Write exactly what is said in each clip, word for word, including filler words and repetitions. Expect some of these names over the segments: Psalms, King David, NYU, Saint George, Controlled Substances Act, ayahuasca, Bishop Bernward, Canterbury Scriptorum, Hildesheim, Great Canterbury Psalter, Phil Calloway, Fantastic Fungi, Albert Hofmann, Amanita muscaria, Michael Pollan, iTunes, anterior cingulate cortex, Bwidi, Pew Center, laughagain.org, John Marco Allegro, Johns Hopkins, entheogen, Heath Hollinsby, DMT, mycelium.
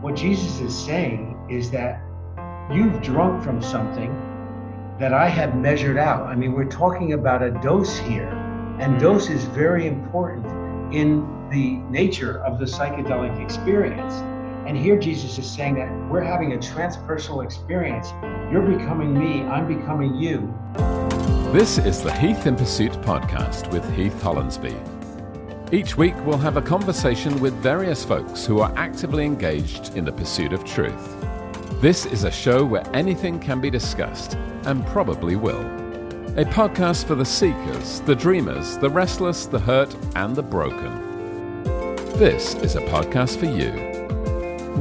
What Jesus is saying is that you've drunk from something that I have measured out. I mean, we're talking about a dose here, and dose is very important in the nature of the psychedelic experience. And here Jesus is saying that we're having a transpersonal experience. You're becoming me, I'm becoming you. This is the Heath in Pursuit podcast with Heath Hollinsby. Each week we'll have a conversation with various folks who are actively engaged in the pursuit of truth. This is a show where anything can be discussed, and probably will. A podcast for the seekers, the dreamers, the restless, the hurt, and the broken. This is a podcast for you.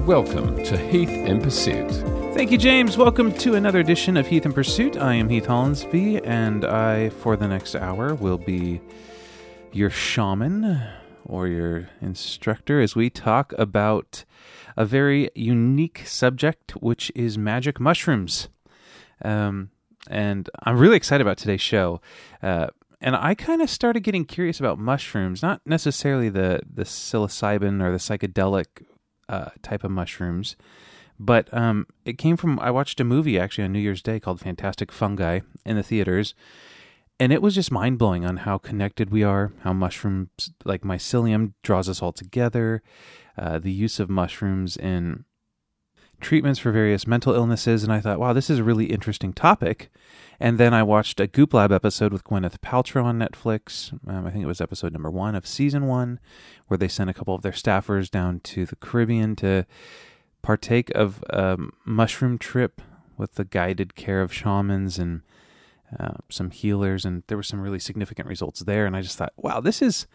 Welcome to Heath in Pursuit. Thank you, James. Welcome to another edition of Heath in Pursuit. I am Heath Hollinsby, and I, for the next hour, will be your shaman or your instructor as we talk about a very unique subject, which is magic mushrooms. Um, and I'm really excited about today's show. Uh, and I kind of started getting curious about mushrooms, not necessarily the, the psilocybin or the psychedelic uh, type of mushrooms, but um, it came from, I watched a movie actually on New Year's Day called Fantastic Fungi in the theaters. And it was just mind-blowing on how connected we are, how mushrooms, like mycelium, draws us all together, uh, the use of mushrooms in treatments for various mental illnesses. And I thought, wow, this is a really interesting topic. And then I watched a Goop Lab episode with Gwyneth Paltrow on Netflix. Um, I think it was episode number one of season one, where they sent a couple of their staffers down to the Caribbean to partake of a mushroom trip with the guided care of shamans and Uh, some healers, and there were some really significant results there. And I just thought, wow, this is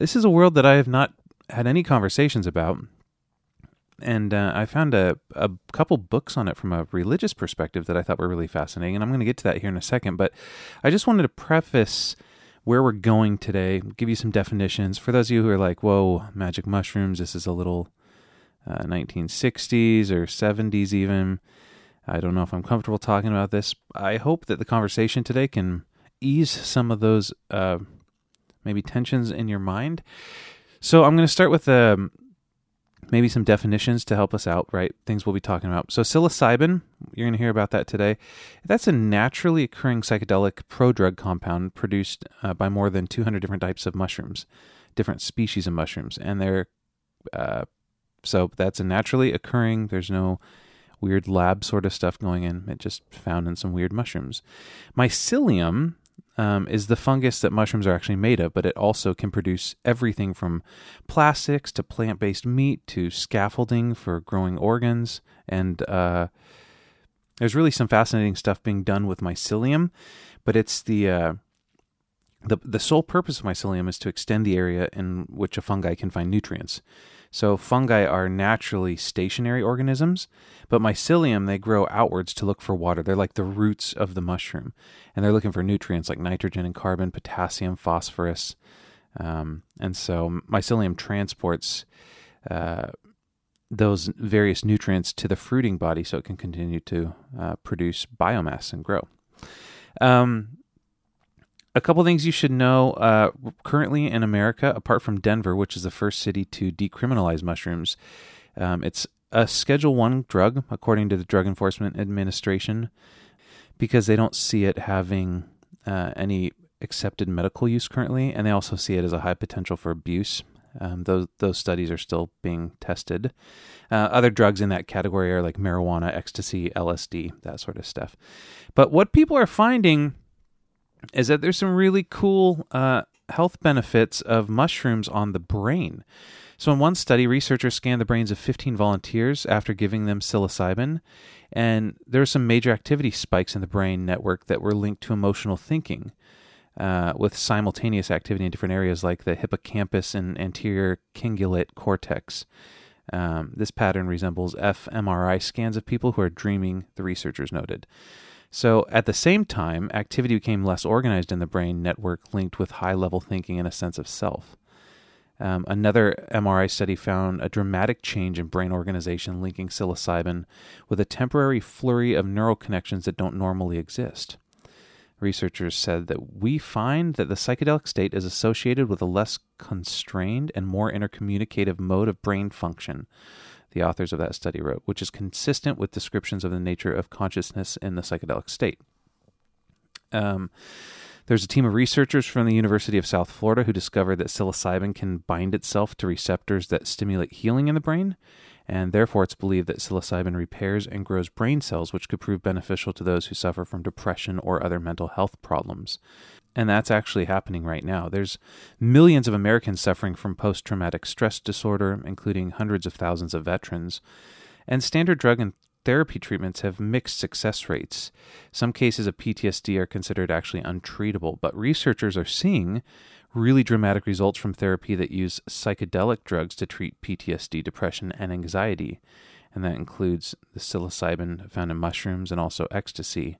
this is a world that I have not had any conversations about. And uh, I found a, a couple books on it from a religious perspective that I thought were really fascinating. And I'm going to get to that here in a second. But I just wanted to preface where we're going today, give you some definitions. For those of you who are like, whoa, magic mushrooms, this is a little uh, nineteen sixties or seventies even. I don't know if I'm comfortable talking about this. I hope that the conversation today can ease some of those uh, maybe tensions in your mind. So I'm going to start with um, maybe some definitions to help us out, right? Things we'll be talking about. So psilocybin, you're going to hear about that today. That's a naturally occurring psychedelic prodrug compound produced uh, by more than two hundred different types of mushrooms, different species of mushrooms. And they're, uh, so that's a naturally occurring, there's no weird lab sort of stuff going in. It just found in some weird mushrooms. Mycelium um, is the fungus that mushrooms are actually made of, but it also can produce everything from plastics to plant-based meat to scaffolding for growing organs. And uh, there's really some fascinating stuff being done with mycelium, but it's the... Uh, The the sole purpose of mycelium is to extend the area in which a fungi can find nutrients. So fungi are naturally stationary organisms, but mycelium, they grow outwards to look for water. They're like the roots of the mushroom, and they're looking for nutrients like nitrogen and carbon, potassium, phosphorus. Um, and so mycelium transports uh, those various nutrients to the fruiting body so it can continue to uh, produce biomass and grow. Um A couple things you should know, uh, currently in America, apart from Denver, which is the first city to decriminalize mushrooms, um, it's a Schedule I drug, according to the Drug Enforcement Administration, because they don't see it having uh, any accepted medical use currently, and they also see it as a high potential for abuse. Um, those those studies are still being tested. Uh, other drugs in that category are like marijuana, ecstasy, L S D, that sort of stuff. But what people are finding is that there's some really cool uh, health benefits of mushrooms on the brain. So in one study, researchers scanned the brains of fifteen volunteers after giving them psilocybin, and there were some major activity spikes in the brain network that were linked to emotional thinking uh, with simultaneous activity in different areas like the hippocampus and anterior cingulate cortex. Um, this pattern resembles fMRI scans of people who are dreaming, the researchers noted. So at the same time, activity became less organized in the brain network linked with high-level thinking and a sense of self. Um, another M R I study found a dramatic change in brain organization linking psilocybin with a temporary flurry of neural connections that don't normally exist. Researchers said that we find that the psychedelic state is associated with a less constrained and more intercommunicative mode of brain function. the authors of that study wrote, which is consistent with descriptions of the nature of consciousness in the psychedelic state. Um, there's a team of researchers from the University of South Florida who discovered that psilocybin can bind itself to receptors that stimulate healing in the brain, and therefore it's believed that psilocybin repairs and grows brain cells, which could prove beneficial to those who suffer from depression or other mental health problems. And that's actually happening right now. There's millions of Americans suffering from post-traumatic stress disorder, including hundreds of thousands of veterans. And standard drug and therapy treatments have mixed success rates. Some cases of P T S D are considered actually untreatable, but researchers are seeing really dramatic results from therapy that use psychedelic drugs to treat P T S D, depression, and anxiety. And that includes the psilocybin found in mushrooms and also ecstasy.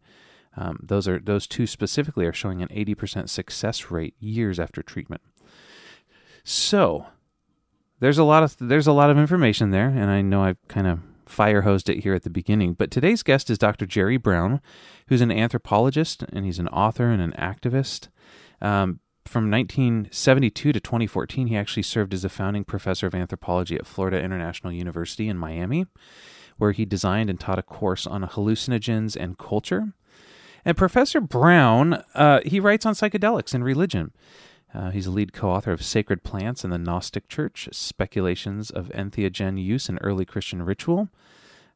Um, those are those two specifically are showing an eighty percent success rate years after treatment. So there's a lot of there's a lot of information there, and I know I've kind of fire-hosed it here at the beginning. But today's guest is Doctor Jerry Brown, who's an anthropologist, and he's an author and an activist. Um, from nineteen seventy-two to twenty fourteen, he actually served as a founding professor of anthropology at Florida International University in Miami, where he designed and taught a course on hallucinogens and culture. And Professor Brown, uh, he writes on psychedelics and religion. Uh, he's a lead co-author of Sacred Plants and the Gnostic Church, Speculations of Entheogen Use in Early Christian Ritual.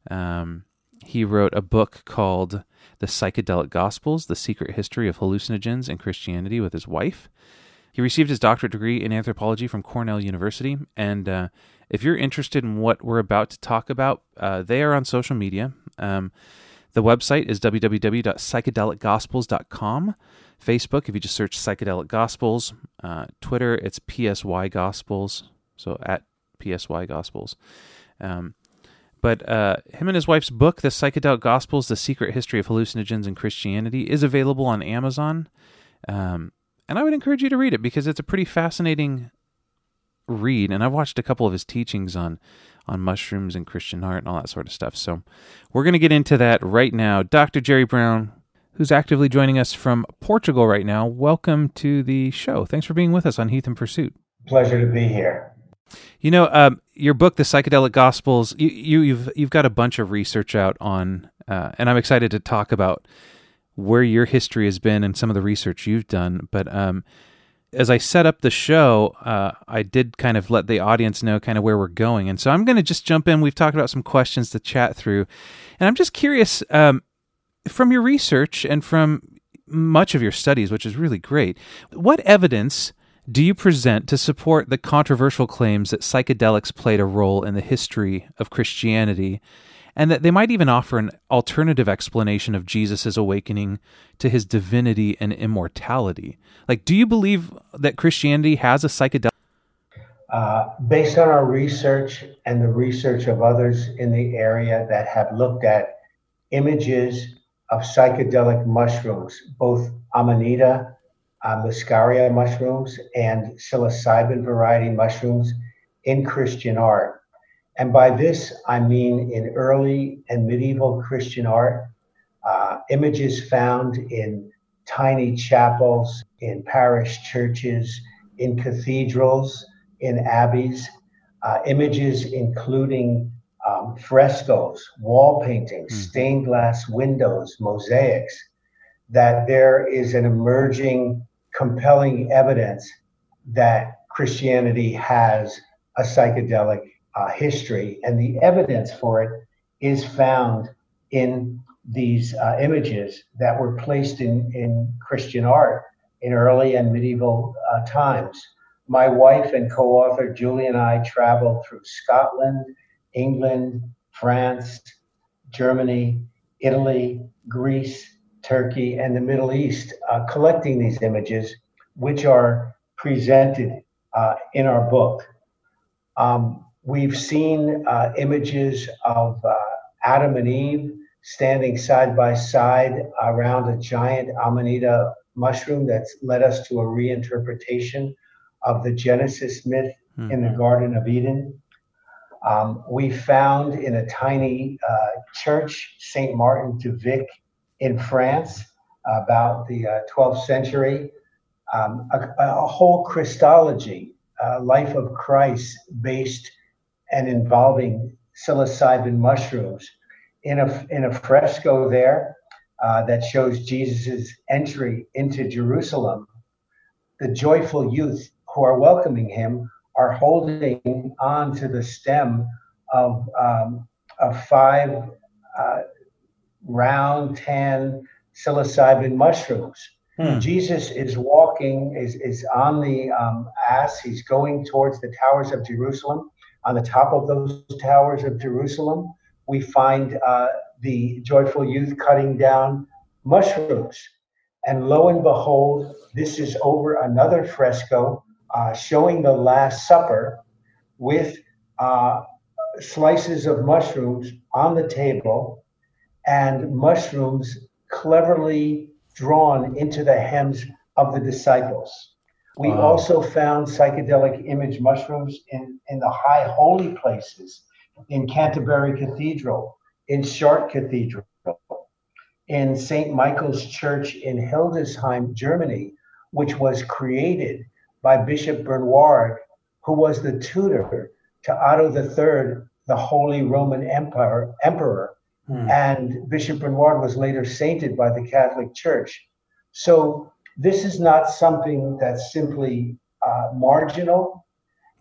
Um, he wrote a book called The Psychedelic Gospels, The Secret History of Hallucinogens and Christianity with his wife. He received his doctorate degree in anthropology from Cornell University. And uh, if you're interested in what we're about to talk about, uh, they are on social media. Um The website is w w w dot psychedelic gospels dot com. Facebook, if you just search Psychedelic Gospels. Uh, Twitter, it's P S Y Gospels, so at P S Y Gospels. Um, but uh, him and his wife's book, The Psychedelic Gospels, The Secret History of Hallucinogens and Christianity, is available on Amazon. Um, and I would encourage you to read it because it's a pretty fascinating read. And I've watched a couple of his teachings on on mushrooms and Christian art and all that sort of stuff. So we're going to get into that right now. Doctor Jerry Brown, who's actively joining us from Portugal right now, welcome to the show. Thanks for being with us on Heath in Pursuit. Pleasure to be here. You know, um, your book, The Psychedelic Gospels, you, you, you've you've got a bunch of research out on, uh, and I'm excited to talk about where your history has been and some of the research you've done, but um as I set up the show, uh, I did kind of let the audience know kind of where we're going. And so I'm going to just jump in. We've talked about some questions to chat through. And I'm just curious, um, from your research and from much of your studies, which is really great, what evidence do you present to support the controversial claims that psychedelics played a role in the history of Christianity and that they might even offer an alternative explanation of Jesus' awakening to his divinity and immortality? Like, do you believe that Christianity has a psychedelic? Uh, based on our research and the research of others in the area that have looked at images of psychedelic mushrooms, both Amanita uh, muscaria mushrooms and psilocybin variety mushrooms in Christian art. And by this, I mean in early and medieval Christian art, uh, images found in tiny chapels, in parish churches, in cathedrals, in abbeys, uh, images including um, frescoes, wall paintings, mm. stained glass windows, mosaics, that there is an emerging, compelling evidence that Christianity has a psychedelic Uh, history, and the evidence for it is found in these uh, images that were placed in, in Christian art in early and medieval uh, times. My wife and co-author Julie and I traveled through Scotland, England, France, Germany, Italy, Greece, Turkey, and the Middle East, uh, collecting these images, which are presented uh, in our book. Um, We've seen uh, images of uh, Adam and Eve standing side by side around a giant Amanita mushroom that's led us to a reinterpretation of the Genesis myth mm-hmm. in the Garden of Eden. Um, we found in a tiny uh, church, Saint Martin de Vic in France, about the uh, twelfth century, um, a, a whole Christology, uh, life of Christ based and involving psilocybin mushrooms in a in a fresco there uh, that shows Jesus's entry into Jerusalem. The joyful youth who are welcoming him are holding on to the stem of um, of five uh, round tan psilocybin mushrooms. Hmm. Jesus is walking, is, is on the um, ass. He's going towards the towers of Jerusalem. On the top of those towers of Jerusalem, we find uh, the joyful youth cutting down mushrooms. And lo and behold, this is over another fresco uh, showing the Last Supper with uh, slices of mushrooms on the table and mushrooms cleverly drawn into the hems of the disciples. We wow. also found psychedelic image mushrooms in, in the high holy places, in Canterbury Cathedral, in Chartres Cathedral, in Saint Michael's Church in Hildesheim, Germany, which was created by Bishop Bernward, who was the tutor to Otto the Third, the Holy Roman Emperor, Emperor. Hmm. And Bishop Bernward was later sainted by the Catholic Church. So this is not something that's simply uh, marginal.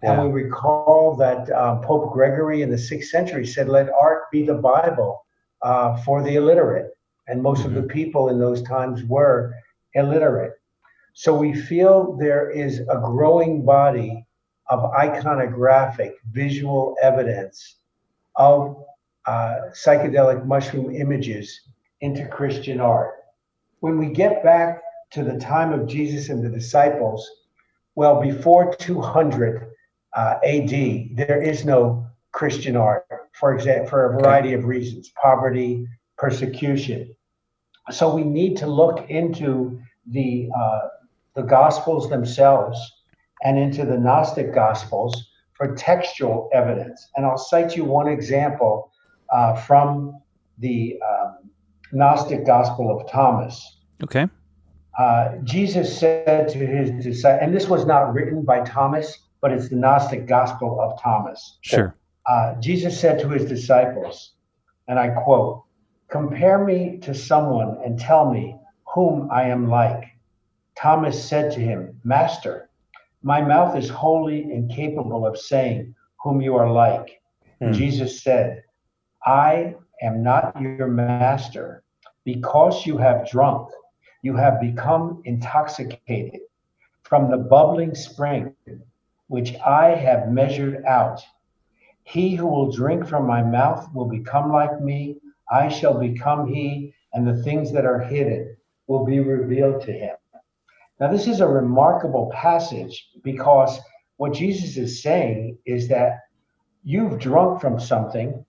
Yeah. And we recall that uh, Pope Gregory in the sixth century said, let art be the Bible uh, for the illiterate. And most mm-hmm. of the people in those times were illiterate. So we feel there is a growing body of iconographic visual evidence of uh, psychedelic mushroom images into Christian art. When we get back to the time of Jesus and the disciples, well, before two hundred uh, A D, there is no Christian art, for example, for a variety of reasons, poverty, persecution. So we need to look into the uh, the Gospels themselves and into the Gnostic Gospels for textual evidence. And I'll cite you one example uh, from the um, Gnostic Gospel of Thomas. Okay. Uh, Jesus said to his disciples, and this was not written by Thomas, but it's the Gnostic Gospel of Thomas. Sure. Uh, Jesus said to his disciples, and I quote, "Compare me to someone and tell me whom I am like." Thomas said to him, "Master, my mouth is wholly incapable of saying whom you are like." Hmm. Jesus said, "I am not your master. Because you have drunk, you have become intoxicated from the bubbling spring, which I have measured out. He who will drink from my mouth will become like me. I shall become he, and the things that are hidden will be revealed to him." Now, this is a remarkable passage because what Jesus is saying is that you've drunk from something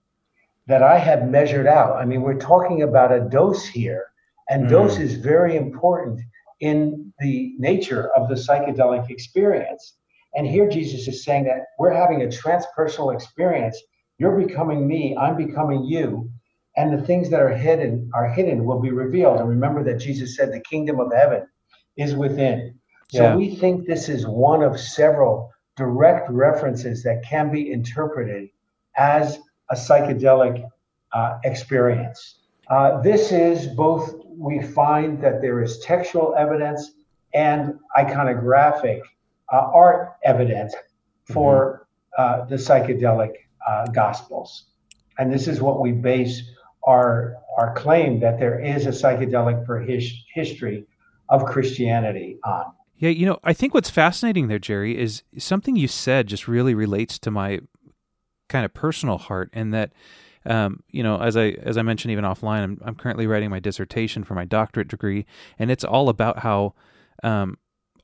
that I have measured out. I mean, we're talking about a dose here, and mm. dose is very important in the nature of the psychedelic experience. And here Jesus is saying that we're having a transpersonal experience. You're becoming me, I'm becoming you, and the things that are hidden are hidden will be revealed. And remember that Jesus said the kingdom of heaven is within. So yeah. we think this is one of several direct references that can be interpreted as a psychedelic uh, experience. Uh, this is both, we find that there is textual evidence and iconographic uh, art evidence for mm-hmm. uh, the psychedelic uh, gospels. And this is what we base our our claim that there is a psychedelic for his, history of Christianity on. Yeah, you know, I think what's fascinating there, Jerry, is something you said just really relates to my kind of personal heart, and that, um, you know, as I as I mentioned even offline, I'm, I'm currently writing my dissertation for my doctorate degree, and it's all about how um,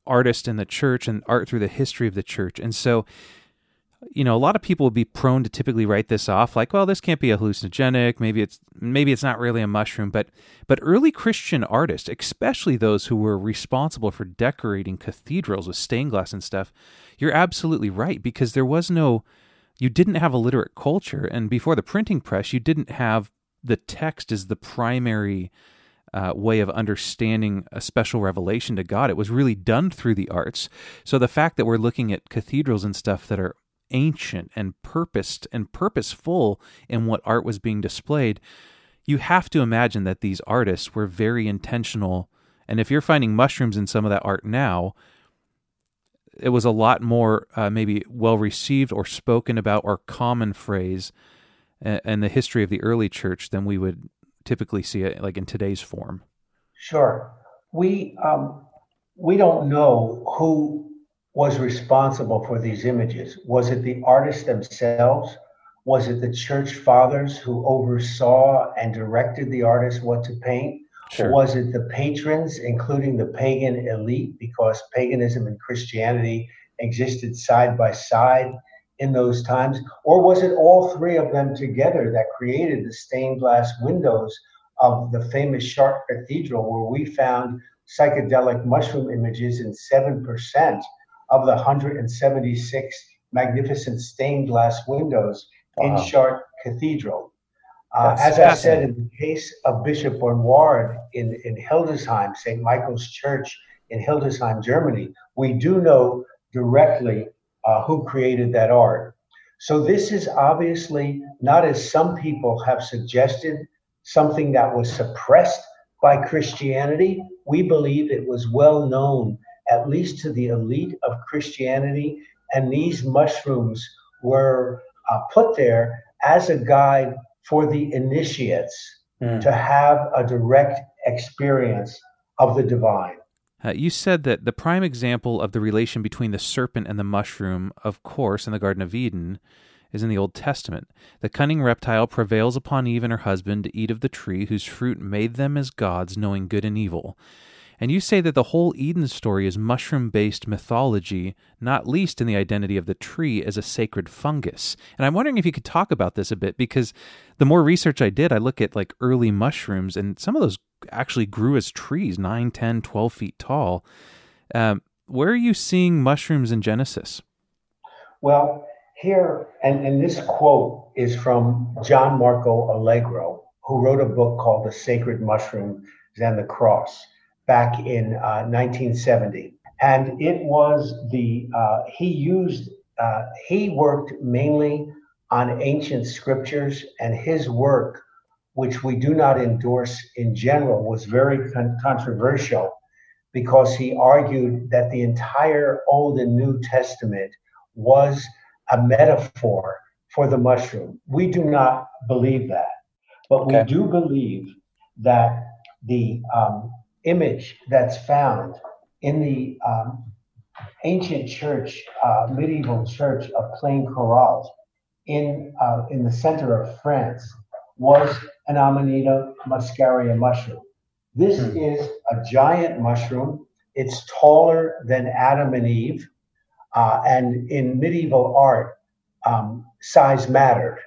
artists in the church and art through the history of the church. And so, you know, a lot of people would be prone to typically write this off like, well, this can't be a hallucinogenic. Maybe it's maybe it's not really a mushroom. But but early Christian artists, especially those who were responsible for decorating cathedrals with stained glass and stuff, you're absolutely right, because there was no, you didn't have a literate culture. And before the printing press, you didn't have the text as the primary Uh, way of understanding a special revelation to God. It was really done through the arts. So the fact that we're looking at cathedrals and stuff that are ancient and purposed and purposeful in what art was being displayed, you have to imagine that these artists were very intentional. And if you're finding mushrooms in some of that art now, it was a lot more uh, maybe well-received or spoken about or common phrase in the history of the early church than we would typically see it like in today's form. Sure. We um, we don't know who was responsible for these images. Was it the artists themselves? Was it the church fathers who oversaw and directed the artists what to paint? Sure. Was it the patrons, including the pagan elite, because paganism and Christianity existed side by side in those times? Or was it all three of them together that created the stained glass windows of the famous Chartres Cathedral, where we found psychedelic mushroom images in seven percent of the one hundred seventy-six magnificent stained glass windows wow. in Chartres Cathedral? Uh, as I said, in the case of Bishop Bernward in, in Hildesheim, Saint Michael's Church in Hildesheim, Germany, we do know directly uh, who created that art. So this is obviously not, as some people have suggested, something that was suppressed by Christianity. We believe it was well known, at least to the elite of Christianity, and these mushrooms were uh, put there as a guide for the initiates mm. to have a direct experience of the divine. Uh, you said that the prime example of the relation between the serpent and the mushroom, of course, in the Garden of Eden, is in the Old Testament. The cunning reptile prevails upon Eve and her husband to eat of the tree whose fruit made them as gods, knowing good and evil. And you say that the whole Eden story is mushroom-based mythology, not least in the identity of the tree as a sacred fungus. And I'm wondering if you could talk about this a bit, because the more research I did, I look at like early mushrooms, and some of those actually grew as trees, nine, ten, twelve feet tall. Um, where are you seeing mushrooms in Genesis? Well, here, and, and this quote is from John Marco Allegro, who wrote a book called The Sacred Mushrooms and the Cross, back in uh, nineteen seventy. And it was the, uh, he used, uh, he worked mainly on ancient scriptures, and his work, which we do not endorse in general, was very con- controversial because he argued that the entire Old and New Testament was a metaphor for the mushroom. We do not believe that, but okay. we do believe that the, um, image that's found in the um, ancient church, uh, medieval church of Plaincourault in uh, in the center of France was an Amanita muscaria mushroom. This hmm. is a giant mushroom. It's taller than Adam and Eve, uh, and in medieval art, um, size mattered.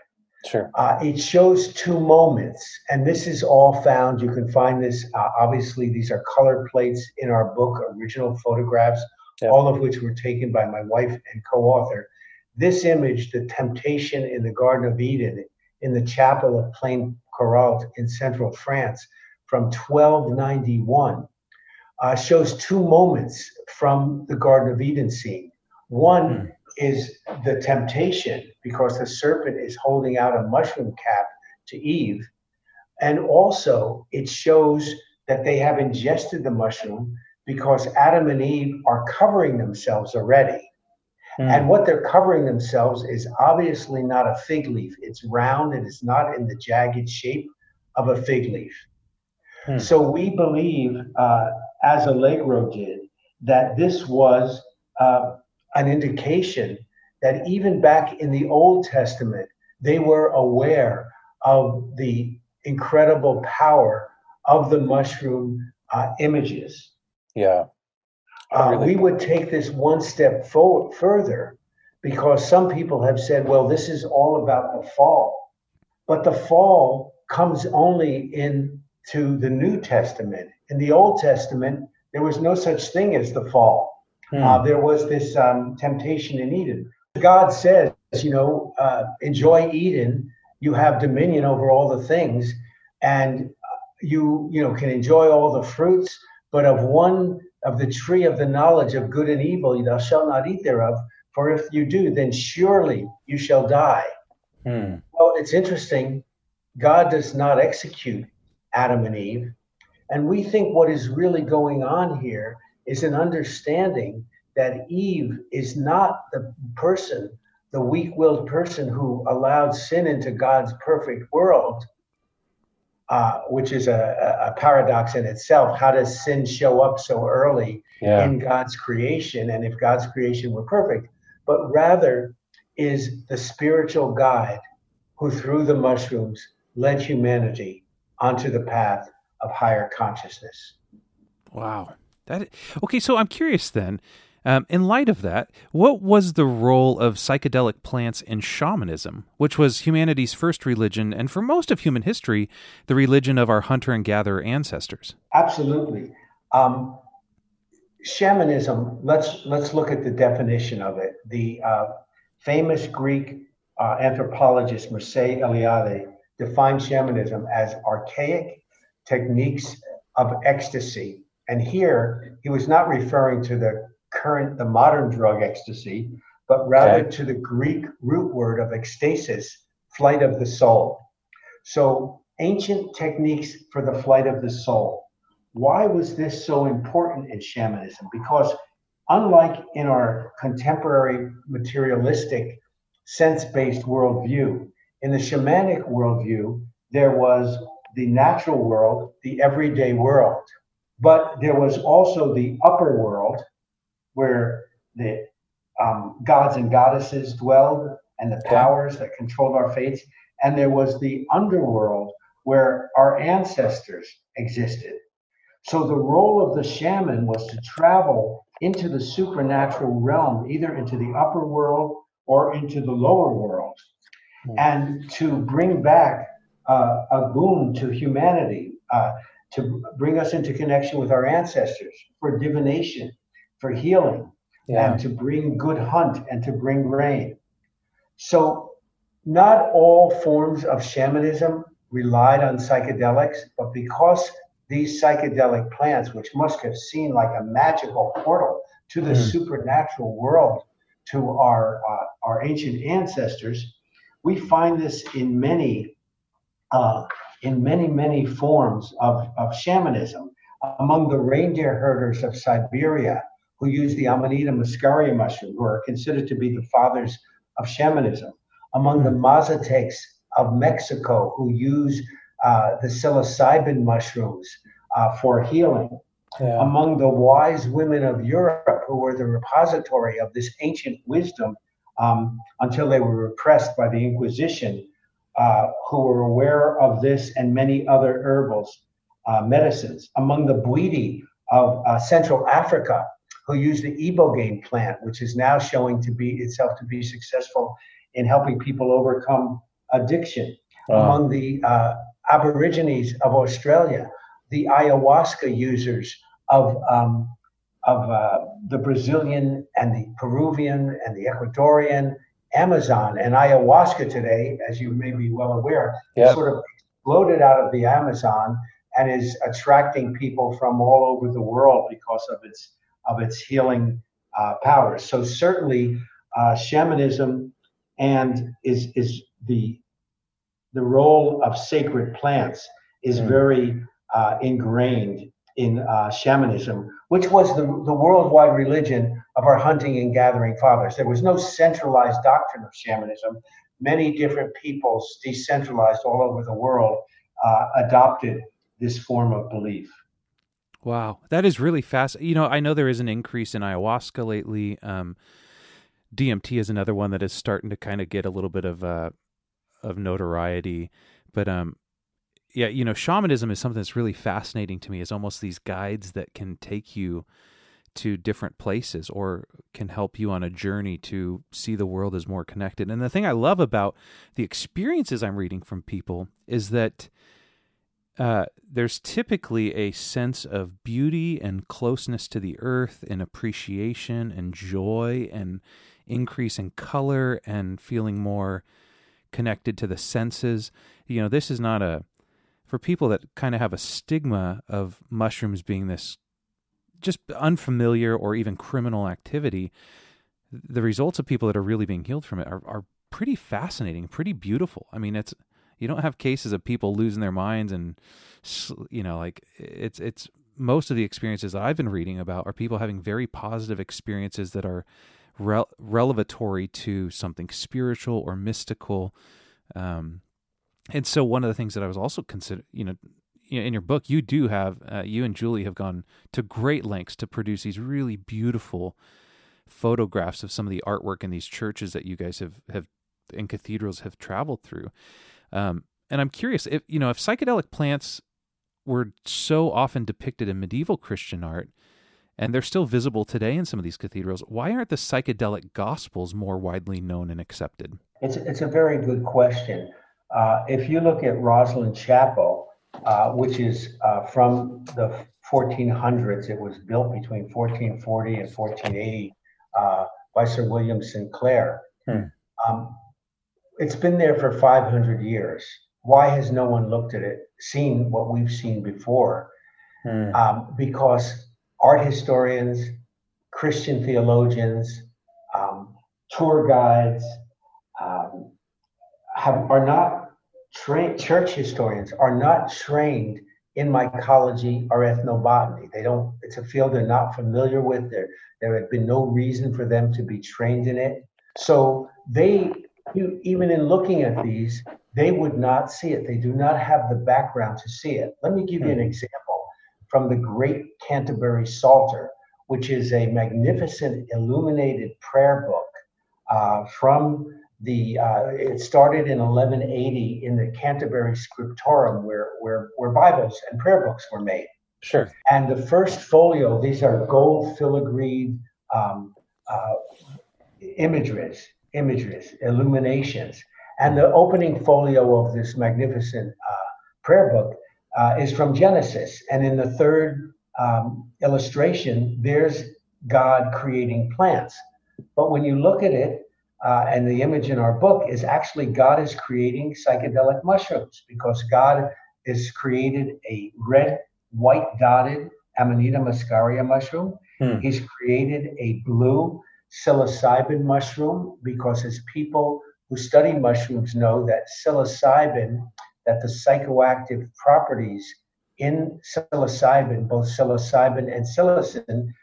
Sure. Uh, it shows two moments, and this is all found. You can find this. Uh, obviously, these are color plates in our book, original photographs, yeah. all of which were taken by my wife and co-author. This image, the temptation in the Garden of Eden, in the chapel of Plaincourault in central France from twelve ninety-one, uh, shows two moments from the Garden of Eden scene. One mm. is the temptation, because the serpent is holding out a mushroom cap to Eve. And also it shows that they have ingested the mushroom because Adam and Eve are covering themselves already. Mm. And what they're covering themselves is obviously not a fig leaf. It's round and it's not in the jagged shape of a fig leaf. Mm. So we believe, uh, as Allegro did, that this was uh, an indication that even back in the Old Testament, they were aware of the incredible power of the mushroom uh, images. Yeah. Uh, really... We would take this one step forward further, because some people have said, well, this is all about the fall. But the fall comes only into the New Testament. In the Old Testament, there was no such thing as the fall. Hmm. Uh, there was this um, temptation in Eden. God says, you know, uh, enjoy Eden. You have dominion over all the things, and you, you know, can enjoy all the fruits. But of one of the tree of the knowledge of good and evil, you know, shall not eat thereof. for if you do, then surely you shall die. Hmm. Well, it's interesting. God does not execute Adam and Eve. And we think what is really going on here is an understanding that Eve is not the person, the weak-willed person who allowed sin into God's perfect world, uh, which is a, a paradox in itself. How does sin show up so early yeah. in God's creation? And if God's creation were perfect, but rather is the spiritual guide who through the mushrooms led humanity onto the path of higher consciousness. Wow. That okay, so I'm curious then, um, in light of that, what was the role of psychedelic plants in shamanism, which was humanity's first religion, and for most of human history, the religion of our hunter and gatherer ancestors? Absolutely. Um, shamanism, let's let's look at the definition of it. The uh, famous Greek uh, anthropologist Mircea Eliade defined shamanism as archaic techniques of ecstasy. And here, he was not referring to the current, the modern drug ecstasy, but rather okay. to the Greek root word of ecstasis, flight of the soul. So ancient techniques for the flight of the soul. Why was this so important in shamanism? Because unlike in our contemporary materialistic sense-based worldview, in the shamanic worldview, there was the natural world, the everyday world. But there was also the upper world where the um, gods and goddesses dwelled and the powers that controlled our fates. And there was the underworld where our ancestors existed. So the role of the shaman was to travel into the supernatural realm, either into the upper world or into the lower world, mm. and to bring back uh, a boon to humanity, uh, to bring us into connection with our ancestors, for divination, for healing, yeah. and to bring good hunt and to bring rain. So not all forms of shamanism relied on psychedelics, but because these psychedelic plants, which must have seemed like a magical portal to the mm. supernatural world, to our uh, our ancient ancestors, we find this in many uh, in many, many forms of, of shamanism. Among the reindeer herders of Siberia, who use the Amanita muscaria mushroom, who are considered to be the fathers of shamanism. Among the Mazatecs of Mexico, who use uh, the psilocybin mushrooms uh, for healing. Yeah. Among the wise women of Europe, who were the repository of this ancient wisdom um, until they were repressed by the Inquisition, Uh, who were aware of this and many other herbals, uh, medicines. Among the Bwidi of uh, Central Africa, who used the ibogaine plant, which is now showing to be itself to be successful in helping people overcome addiction. Wow. Among the uh, Aborigines of Australia, the ayahuasca users of um, of uh, the Brazilian and the Peruvian and the Ecuadorian Amazon, and ayahuasca today, as you may be well aware, yep. sort of exploded out of the Amazon and is attracting people from all over the world because of its of its healing uh, powers. So certainly, uh, shamanism and is is the the role of sacred plants is mm. very uh, ingrained in uh, shamanism, which was the, the worldwide religion of our hunting and gathering fathers. There was no centralized doctrine of shamanism. Many different peoples decentralized all over the world uh, adopted this form of belief. Wow, that is really fascinating. You know, I know there is an increase in ayahuasca lately. Um, D M T is another one that is starting to kind of get a little bit of uh, of notoriety. But um, yeah, you know, shamanism is something that's really fascinating to me. It's almost these guides that can take you to different places or can help you on a journey to see the world as more connected. And the thing I love about the experiences I'm reading from people is that uh, there's typically a sense of beauty and closeness to the earth and appreciation and joy and increase in color and feeling more connected to the senses. You know, this is not a, for people that kind of have a stigma of mushrooms being this just unfamiliar or even criminal activity, the results of people that are really being healed from it are, are pretty fascinating, pretty beautiful. I mean, it's, you don't have cases of people losing their minds and, you know, like it's, it's most of the experiences that I've been reading about are people having very positive experiences that are rel- revelatory to something spiritual or mystical. Um, and so one of the things that I was also consider, you know, in your book, you do have, uh, you and Julie have gone to great lengths to produce these really beautiful photographs of some of the artwork in these churches that you guys have, have and cathedrals have traveled through. Um, and I'm curious if, you know, if psychedelic plants were so often depicted in medieval Christian art and they're still visible today in some of these cathedrals, why aren't the psychedelic gospels more widely known and accepted? It's, it's a very good question. Uh, if you look at Rosalind Chapel, Uh, which is uh, from the fourteen hundreds. It was built between fourteen forty and fourteen eighty uh, by Sir William Sinclair. Hmm. Um, it's been there for five hundred years. Why has no one looked at it, seen what we've seen before? Hmm. Um, because art historians, Christian theologians, um, tour guides um, have are not Trained church historians are not trained in mycology or ethnobotany. They don't. It's a field they're not familiar with. There, there had been no reason for them to be trained in it. So they, even in looking at these, they would not see it. They do not have the background to see it. Let me give you an example from the Great Canterbury Psalter, which is a magnificent illuminated prayer book uh, from. The uh, it started in eleven eighty in the Canterbury Scriptorum, where where where Bibles and prayer books were made. Sure. And the first folio, these are gold filigreed um, uh, imageries, imageries, illuminations, and the opening folio of this magnificent uh, prayer book uh, is from Genesis. And in the third um, illustration, there's God creating plants. But when you look at it. Uh, and the image in our book is actually God is creating psychedelic mushrooms because God has created a red, white dotted Amanita muscaria mushroom. Hmm. He's created a blue psilocybin mushroom because as people who study mushrooms know that psilocybin, that the psychoactive properties in psilocybin, both psilocybin and psilocin,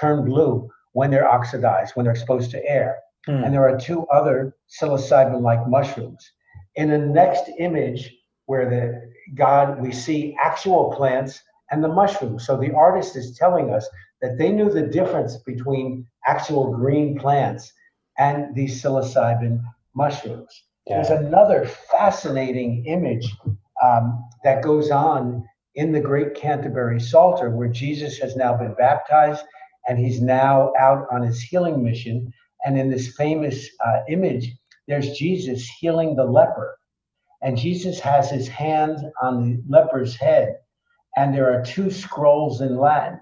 turn blue when they're oxidized, when they're exposed to air. And there are two other psilocybin-like mushrooms. In the next image, where the God, we see actual plants and the mushroom. So the artist is telling us that they knew the difference between actual green plants and these psilocybin mushrooms. Yeah. There's another fascinating image um, that goes on in the Great Canterbury Psalter, where Jesus has now been baptized and he's now out on his healing mission. And in this famous uh, image, there's Jesus healing the leper. And Jesus has his hand on the leper's head. And there are two scrolls in Latin.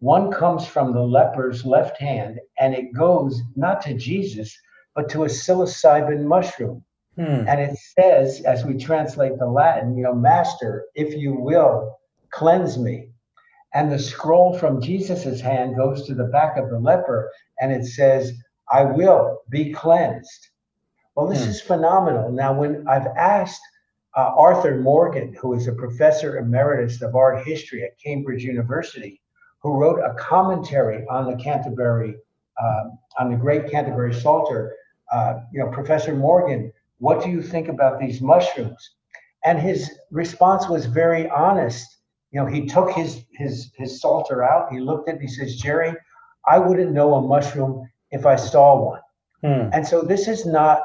One comes from the leper's left hand, and it goes not to Jesus, but to a psilocybin mushroom. Hmm. And it says, as we translate the Latin, you know, Master, if you will, cleanse me. And the scroll from Jesus's hand goes to the back of the leper, and it says, I will be cleansed. Well, this hmm. is phenomenal. Now, when I've asked uh, Arthur Morgan, who is a professor emeritus of art history at Cambridge University, who wrote a commentary on the Canterbury, um, on the Great Canterbury Psalter, uh, you know, Professor Morgan, what do you think about these mushrooms? And his response was very honest. You know, he took his his his Psalter out. He looked at it. He says, Jerry, I wouldn't know a mushroom if I saw one. Hmm. And so this is not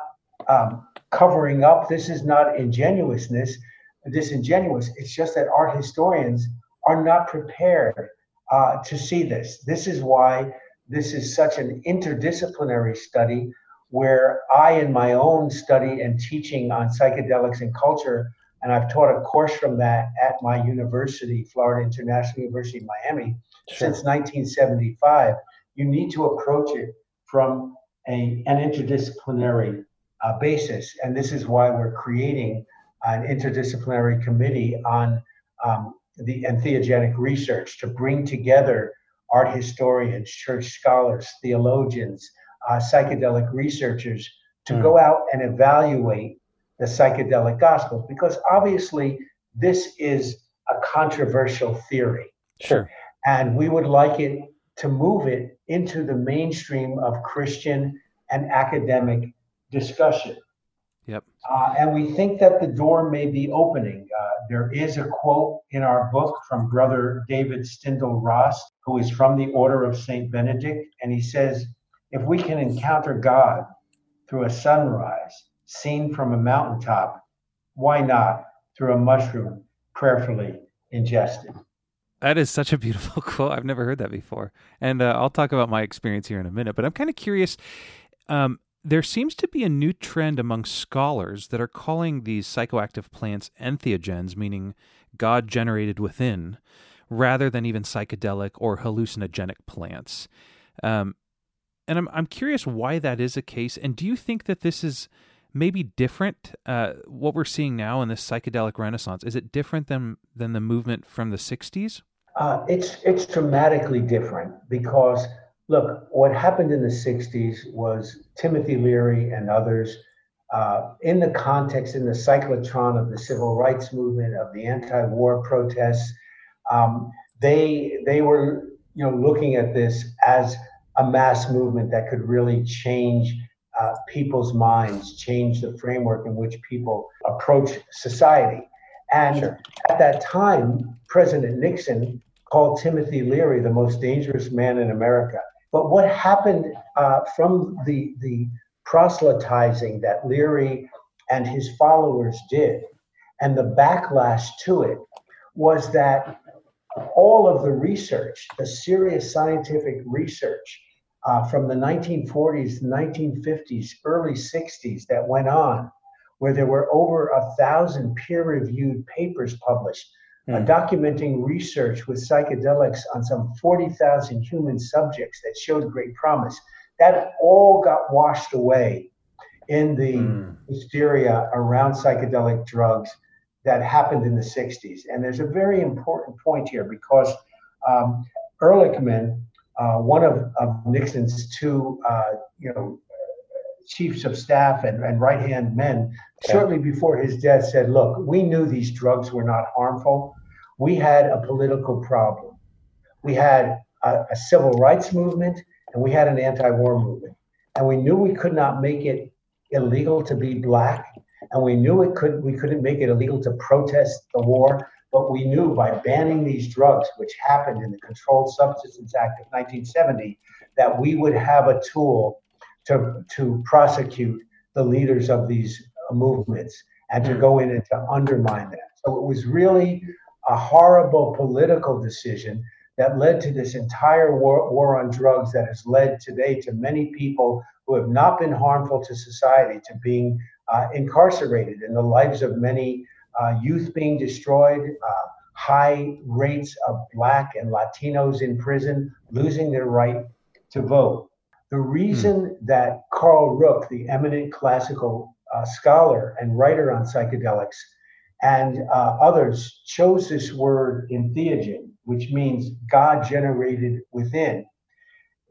um, covering up. This is not ingenuousness, disingenuous. It's just that art historians are not prepared uh, to see this. This is why this is such an interdisciplinary study where I, in my own study and teaching on psychedelics and culture, and I've taught a course from that at my university, Florida International University in Miami, sure. since nineteen seventy-five, you need to approach it from a, an interdisciplinary uh, basis. And this is why we're creating an interdisciplinary committee on um, the entheogenic research to bring together art historians, church scholars, theologians, uh, psychedelic researchers to mm. go out and evaluate the psychedelic gospels, because obviously this is a controversial theory. Sure. And we would like it to move it into the mainstream of Christian and academic discussion. Yep. Uh, and we think that the door may be opening. Uh, there is a quote in our book from Brother David Stindl Ross, who is from the Order of Saint Benedict. And he says, if we can encounter God through a sunrise seen from a mountaintop, why not through a mushroom prayerfully ingested? That is such a beautiful quote. I've never heard that before. And uh, I'll talk about my experience here in a minute, but I'm kind of curious. Um, there seems to be a new trend among scholars that are calling these psychoactive plants entheogens, meaning God generated within, rather than even psychedelic or hallucinogenic plants. Um, and I'm, I'm curious why that is the case. And do you think that this is maybe different, uh, what we're seeing now in this psychedelic renaissance? Is it different than than the movement from the sixties? Uh, it's it's dramatically different because, look, what happened in the sixties was Timothy Leary and others, uh, in the context, in the cyclotron of the civil rights movement, of the anti-war protests, um, they they were you know looking at this as a mass movement that could really change Uh, people's minds, change the framework in which people approach society. And sure. At that time, President Nixon called Timothy Leary the most dangerous man in America. But what happened uh, from the, the proselytizing that Leary and his followers did, and the backlash to it, was that all of the research, the serious scientific research, Uh, from the nineteen forties, nineteen fifties, early sixties that went on, where there were over a thousand peer-reviewed papers published, mm. uh, documenting research with psychedelics on some forty thousand human subjects that showed great promise. That all got washed away in the mm. hysteria around psychedelic drugs that happened in the sixties. And there's a very important point here, because um, Ehrlichman, Uh, one of, of Nixon's two, uh, you know, chiefs of staff and, and right-hand men, yeah. shortly before his death said, look, we knew these drugs were not harmful. We had a political problem. We had a, a civil rights movement, and we had an anti-war movement. And we knew we could not make it illegal to be black, and we knew it could we couldn't make it illegal to protest the war. But we knew by banning these drugs, which happened in the Controlled Substances Act of nineteen seventy, that we would have a tool to, to prosecute the leaders of these movements and to go in and to undermine them. So it was really a horrible political decision that led to this entire war, war on drugs that has led today to many people who have not been harmful to society to being uh, incarcerated, in the lives of many Uh, youth being destroyed, uh, high rates of Black and Latinos in prison, losing their right to vote. The reason mm. that Karl Rook, the eminent classical uh, scholar and writer on psychedelics, and uh, others chose this word entheogen, which means God generated within,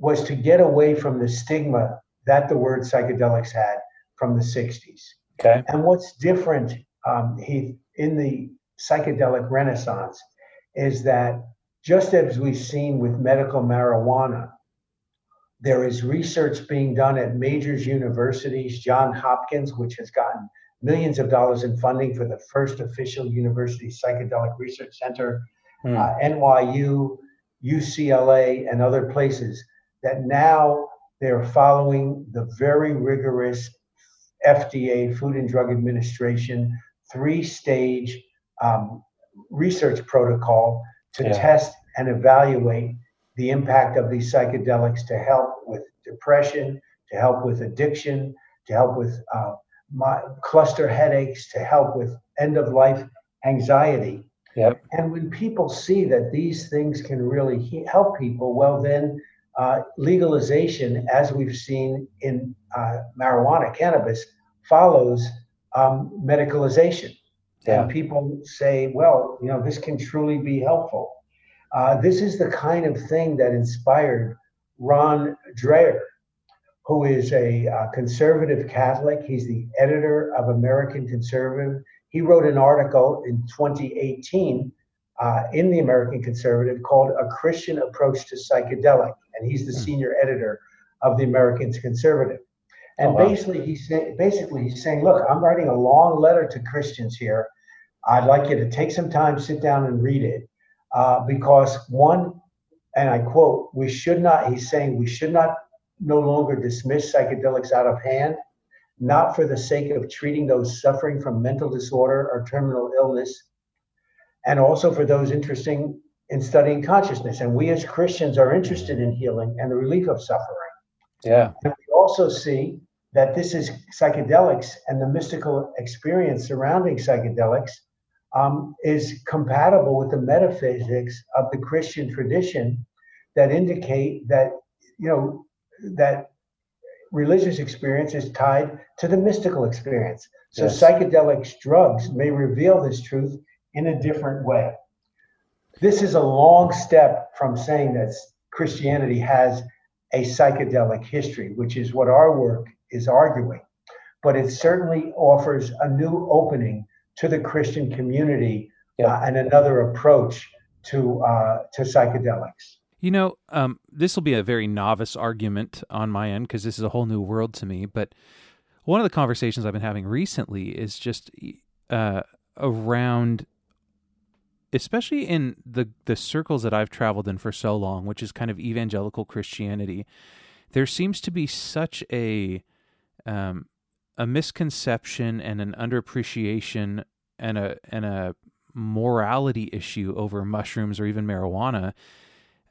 was to get away from the stigma that the word psychedelics had from the sixties. Okay. And what's different Um, he, in the psychedelic renaissance, is that just as we've seen with medical marijuana, there is research being done at major universities, Johns Hopkins, which has gotten millions of dollars in funding for the first official university psychedelic research center, mm. uh, N Y U, U C L A, and other places, that now they're following the very rigorous F D A, Food and Drug Administration, three-stage um, research protocol to yeah. test and evaluate the impact of these psychedelics to help with depression, to help with addiction, to help with uh, my, cluster headaches, to help with end-of-life anxiety. Yep. And when people see that these things can really he- help people, well then uh, legalization, as we've seen in uh, marijuana, cannabis, follows Um, medicalization. Yeah. And people say, well, you know, this can truly be helpful. Uh, this is the kind of thing that inspired Ron Dreher, who is a uh, conservative Catholic. He's the editor of American Conservative. He wrote an article in twenty eighteen uh, in the American Conservative called A Christian Approach to Psychedelic, and he's the senior editor of the American Conservative. And oh, wow. basically, he's basically he's saying, look, I'm writing a long letter to Christians here. I'd like you to take some time, sit down and read it, uh, because one, and I quote, we should not, he's saying we should not no longer dismiss psychedelics out of hand, not for the sake of treating those suffering from mental disorder or terminal illness, and also for those interested in studying consciousness. And we as Christians are interested in healing and the relief of suffering. Yeah. And we also see that this is psychedelics and the mystical experience surrounding psychedelics um, is compatible with the metaphysics of the Christian tradition that indicate that, you know, that religious experience is tied to the mystical experience. So yes. psychedelic drugs may reveal this truth in a different way. This is a long step from saying that Christianity has a psychedelic history, which is what our work is arguing, but it certainly offers a new opening to the Christian community yeah. uh, and another approach to uh, to psychedelics. You know, um, this will be a very novice argument on my end because this is a whole new world to me. But one of the conversations I've been having recently is just uh, around, especially in the the circles that I've traveled in for so long, which is kind of evangelical Christianity, there seems to be such a um, a misconception and an underappreciation and a and a morality issue over mushrooms or even marijuana.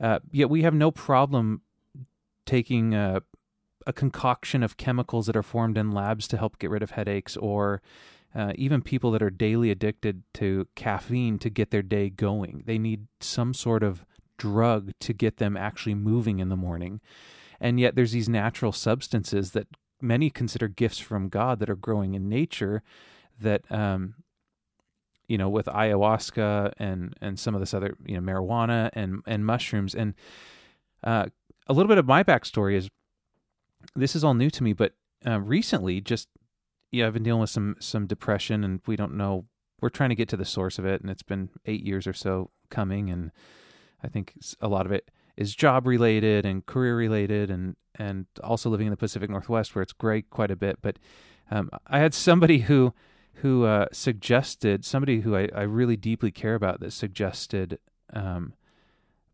Uh, yet we have no problem taking a, a concoction of chemicals that are formed in labs to help get rid of headaches, or uh, even people that are daily addicted to caffeine to get their day going. They need some sort of drug to get them actually moving in the morning. And yet there's these natural substances that many consider gifts from God that are growing in nature that, um, you know, with ayahuasca and, and some of this other, you know, marijuana and, and mushrooms. And uh, a little bit of my backstory is, this is all new to me, but uh, recently just, yeah, you know, I've been dealing with some, some depression, and we don't know, we're trying to get to the source of it. And it's been eight years or so coming. And I think a lot of it is job related and career related, and, and also living in the Pacific Northwest where it's gray quite a bit. But um, I had somebody who, who uh, suggested, somebody who I, I really deeply care about, that suggested um,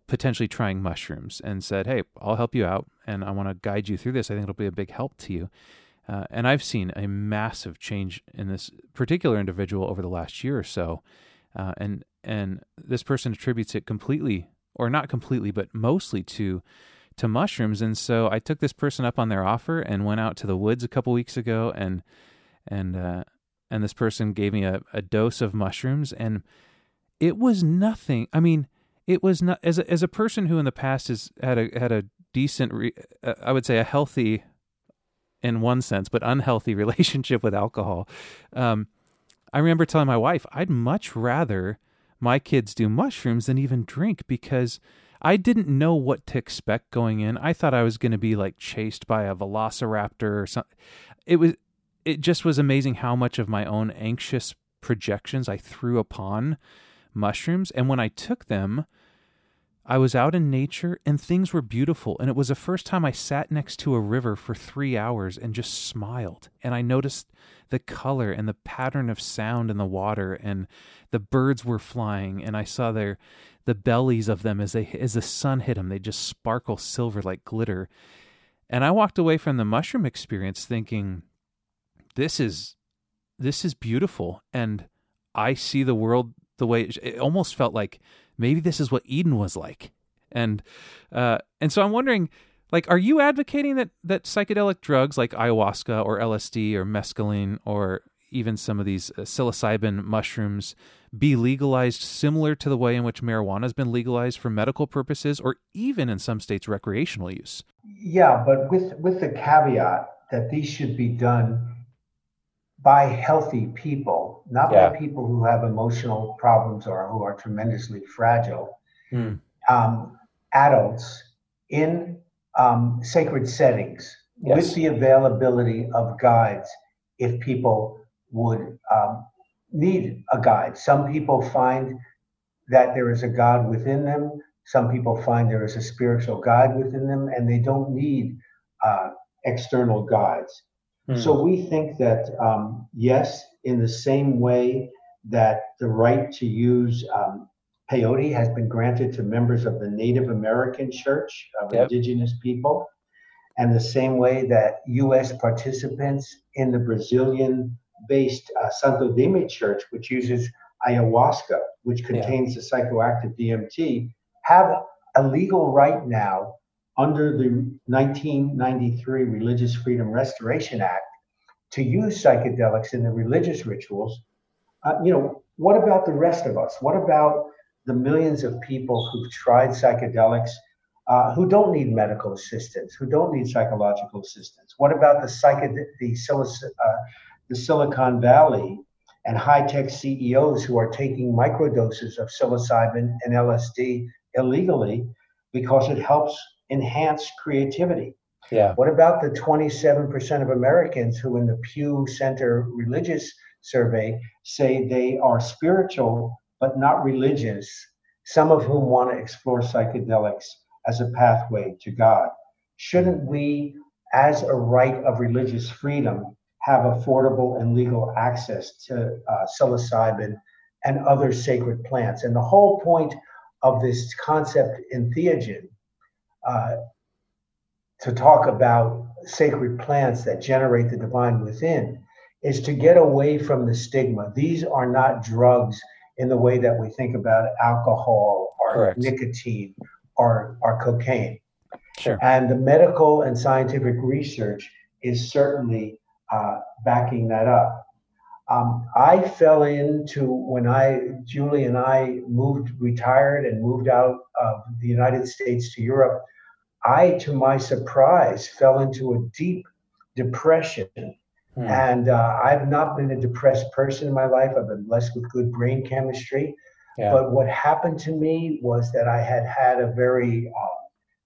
potentially trying mushrooms and said, hey, I'll help you out and I want to guide you through this. I think it'll be a big help to you. Uh, and I've seen a massive change in this particular individual over the last year or so. Uh, and and this person attributes it completely, or not completely, but mostly to to mushrooms. And so I took this person up on their offer and went out to the woods a couple weeks ago, and and uh And this person gave me a, a dose of mushrooms, and it was nothing. I mean, it was not, as a, as a person who in the past has had a had a decent, re, uh, I would say a healthy, in one sense, but unhealthy relationship with alcohol. Um, I remember telling my wife, I'd much rather my kids do mushrooms than even drink, because I didn't know what to expect going in. I thought I was going to be like chased by a velociraptor or something. It was. It just was amazing how much of my own anxious projections I threw upon mushrooms. And when I took them, I was out in nature and things were beautiful. And it was the first time I sat next to a river for three hours and just smiled. And I noticed the color and the pattern of sound in the water, and the birds were flying. And I saw their, the bellies of them as they, as the sun hit them, they just sparkle silver like glitter. And I walked away from the mushroom experience thinking, This is this is beautiful, and I see the world the way it, it almost felt like maybe this is what Eden was like, and uh, and so I'm wondering, like, are you advocating that that psychedelic drugs like ayahuasca or L S D or mescaline or even some of these uh, psilocybin mushrooms be legalized, similar to the way in which marijuana has been legalized for medical purposes, or even in some states recreational use? Yeah, but with with the caveat that these should be done by healthy people, not yeah. by people who have emotional problems or who are tremendously fragile. Mm. Um, adults in um, sacred settings yes. with the availability of guides if people would um, need a guide. Some people find that there is a God within them. Some people find there is a spiritual guide within them, and they don't need uh, external guides. Hmm. So we think that, um, yes, in the same way that the right to use um, peyote has been granted to members of the Native American Church of yep. indigenous people, and the same way that U S participants in the Brazilian-based uh, Santo Daime Church, which uses ayahuasca, which contains yeah. the psychoactive D M T, have a legal right now under the nineteen ninety-three Religious Freedom Restoration Act to use psychedelics in the religious rituals. Uh, you know, what about the rest of us? What about the millions of people who've tried psychedelics uh, who don't need medical assistance, who don't need psychological assistance? What about the psychod the, silic- uh, the Silicon Valley and high-tech C E Os who are taking microdoses of psilocybin and L S D illegally because it helps enhance creativity? Yeah. What about the twenty-seven percent of Americans who in the Pew Center religious survey say they are spiritual but not religious, some of whom want to explore psychedelics as a pathway to God? Shouldn't we, as a right of religious freedom, have affordable and legal access to uh, psilocybin and other sacred plants? And the whole point of this concept in Theogen, uh, to talk about sacred plants that generate the divine within, is to get away from the stigma. These are not drugs in the way that we think about alcohol or Correct. nicotine or, or cocaine. Sure. And the medical and scientific research is certainly Uh, backing that up. Um, I fell into, when I, Julie and I moved, retired and moved out of the United States to Europe, I, to my surprise, fell into a deep depression. Hmm. And uh, I've not been a depressed person in my life. I've been blessed with good brain chemistry. Yeah. But what happened to me was that I had had a very, uh,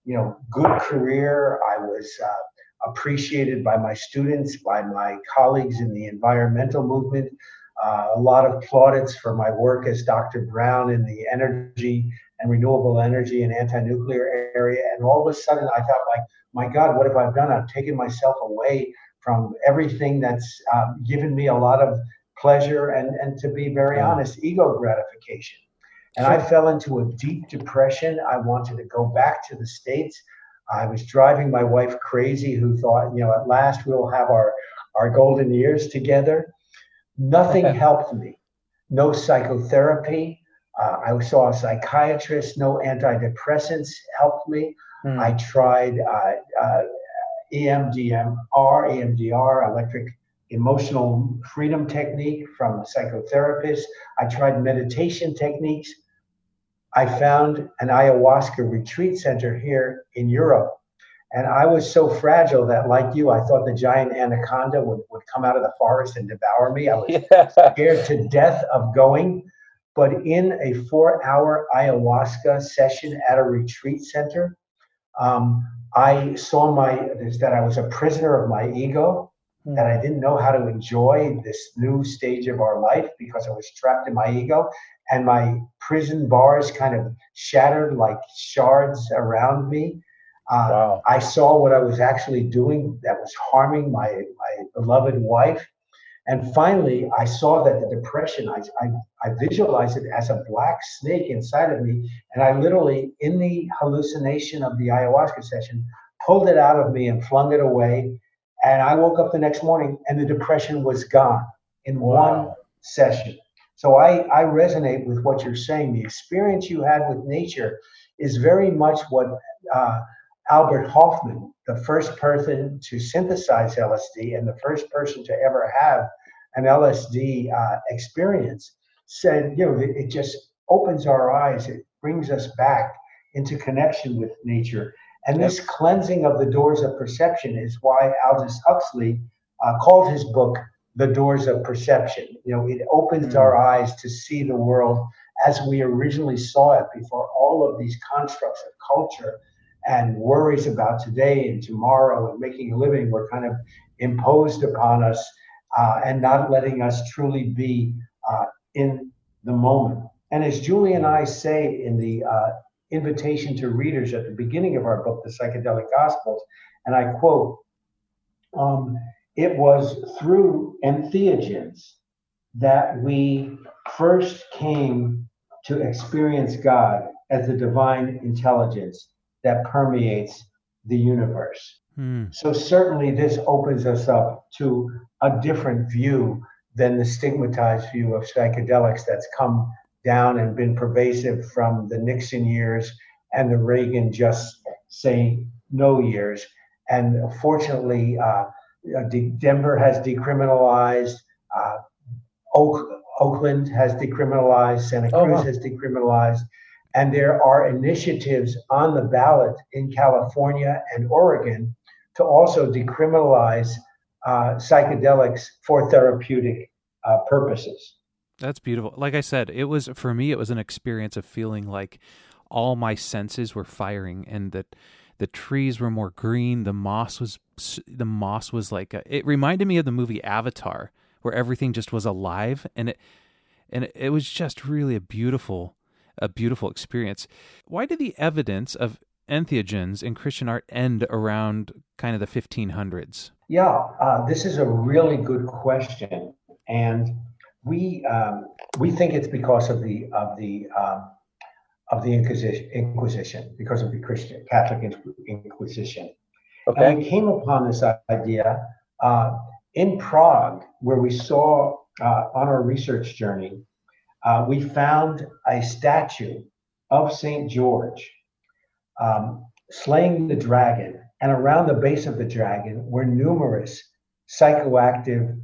you know, good career. I was uh, appreciated by my students, by my colleagues in the environmental movement, uh, a lot of plaudits for my work as Doctor Brown in the energy and renewable energy and anti-nuclear area. And all of a sudden I thought, like, my God, what have I done? I've taken myself away from everything that's um, given me a lot of pleasure and, and to be very yeah. honest, ego gratification. And sure. I fell into a deep depression. I wanted to go back to the States. I was driving my wife crazy, who thought, you know, at last we'll have our, our golden years together. Nothing helped me. No psychotherapy. Uh, I saw a psychiatrist. No antidepressants helped me. Mm. I tried uh, uh, E M D R, E M D R, electric emotional freedom technique from a psychotherapist. I tried meditation techniques. I found an ayahuasca retreat center here in Europe, and I was so fragile that, like you, I thought the giant anaconda would, would come out of the forest and devour me. I was yeah. scared to death of going, but in a four-hour ayahuasca session at a retreat center, um, I saw my that I was a prisoner of my ego, mm. that I didn't know how to enjoy this new stage of our life because I was trapped in my ego. And my prison bars kind of shattered like shards around me. Uh, wow. I saw what I was actually doing that was harming my, my beloved wife. And finally, I saw that the depression, I, I, I visualized it as a black snake inside of me. And I literally, in the hallucination of the ayahuasca session, pulled it out of me and flung it away. And I woke up the next morning and the depression was gone in wow. one session. So I, I resonate with what you're saying. The experience you had with nature is very much what uh, Albert Hofmann, the first person to synthesize L S D and the first person to ever have an L S D uh, experience, said, you know, it, it just opens our eyes. It brings us back into connection with nature. And this cleansing of the doors of perception is why Aldous Huxley uh, called his book The Doors of Perception. You know, it opens mm. our eyes to see the world as we originally saw it before all of these constructs of culture and worries about today and tomorrow and making a living were kind of imposed upon us uh, and not letting us truly be uh, in the moment. And as Julie and I say in the uh, invitation to readers at the beginning of our book, The Psychedelic Gospels, and I quote, um, it was through entheogens that we first came to experience God as the divine intelligence that permeates the universe. Hmm. So certainly this opens us up to a different view than the stigmatized view of psychedelics that's come down and been pervasive from the Nixon years and the Reagan just say no years. And fortunately, uh, Denver has decriminalized, uh, Oak, Oakland has decriminalized, Santa Cruz oh, wow. has decriminalized, and there are initiatives on the ballot in California and Oregon to also decriminalize uh, psychedelics for therapeutic uh, purposes. That's beautiful. Like I said, it was, for me, it was an experience of feeling like all my senses were firing, and that the trees were more green. The moss was, the moss was like, a, it reminded me of the movie Avatar, where everything just was alive, and it, and it was just really a beautiful, a beautiful experience. Why did the evidence of entheogens in Christian art end around kind of the fifteen hundreds? Yeah, uh, this is a really good question, and we um, we think it's because of the of the um, of the Inquisition, Inquisition, because of the Christian Catholic Inquisition. Okay. And we came upon this idea uh, in Prague, where we saw uh, on our research journey. Uh, we found a statue of Saint George um, slaying the dragon, and around the base of the dragon were numerous psychoactive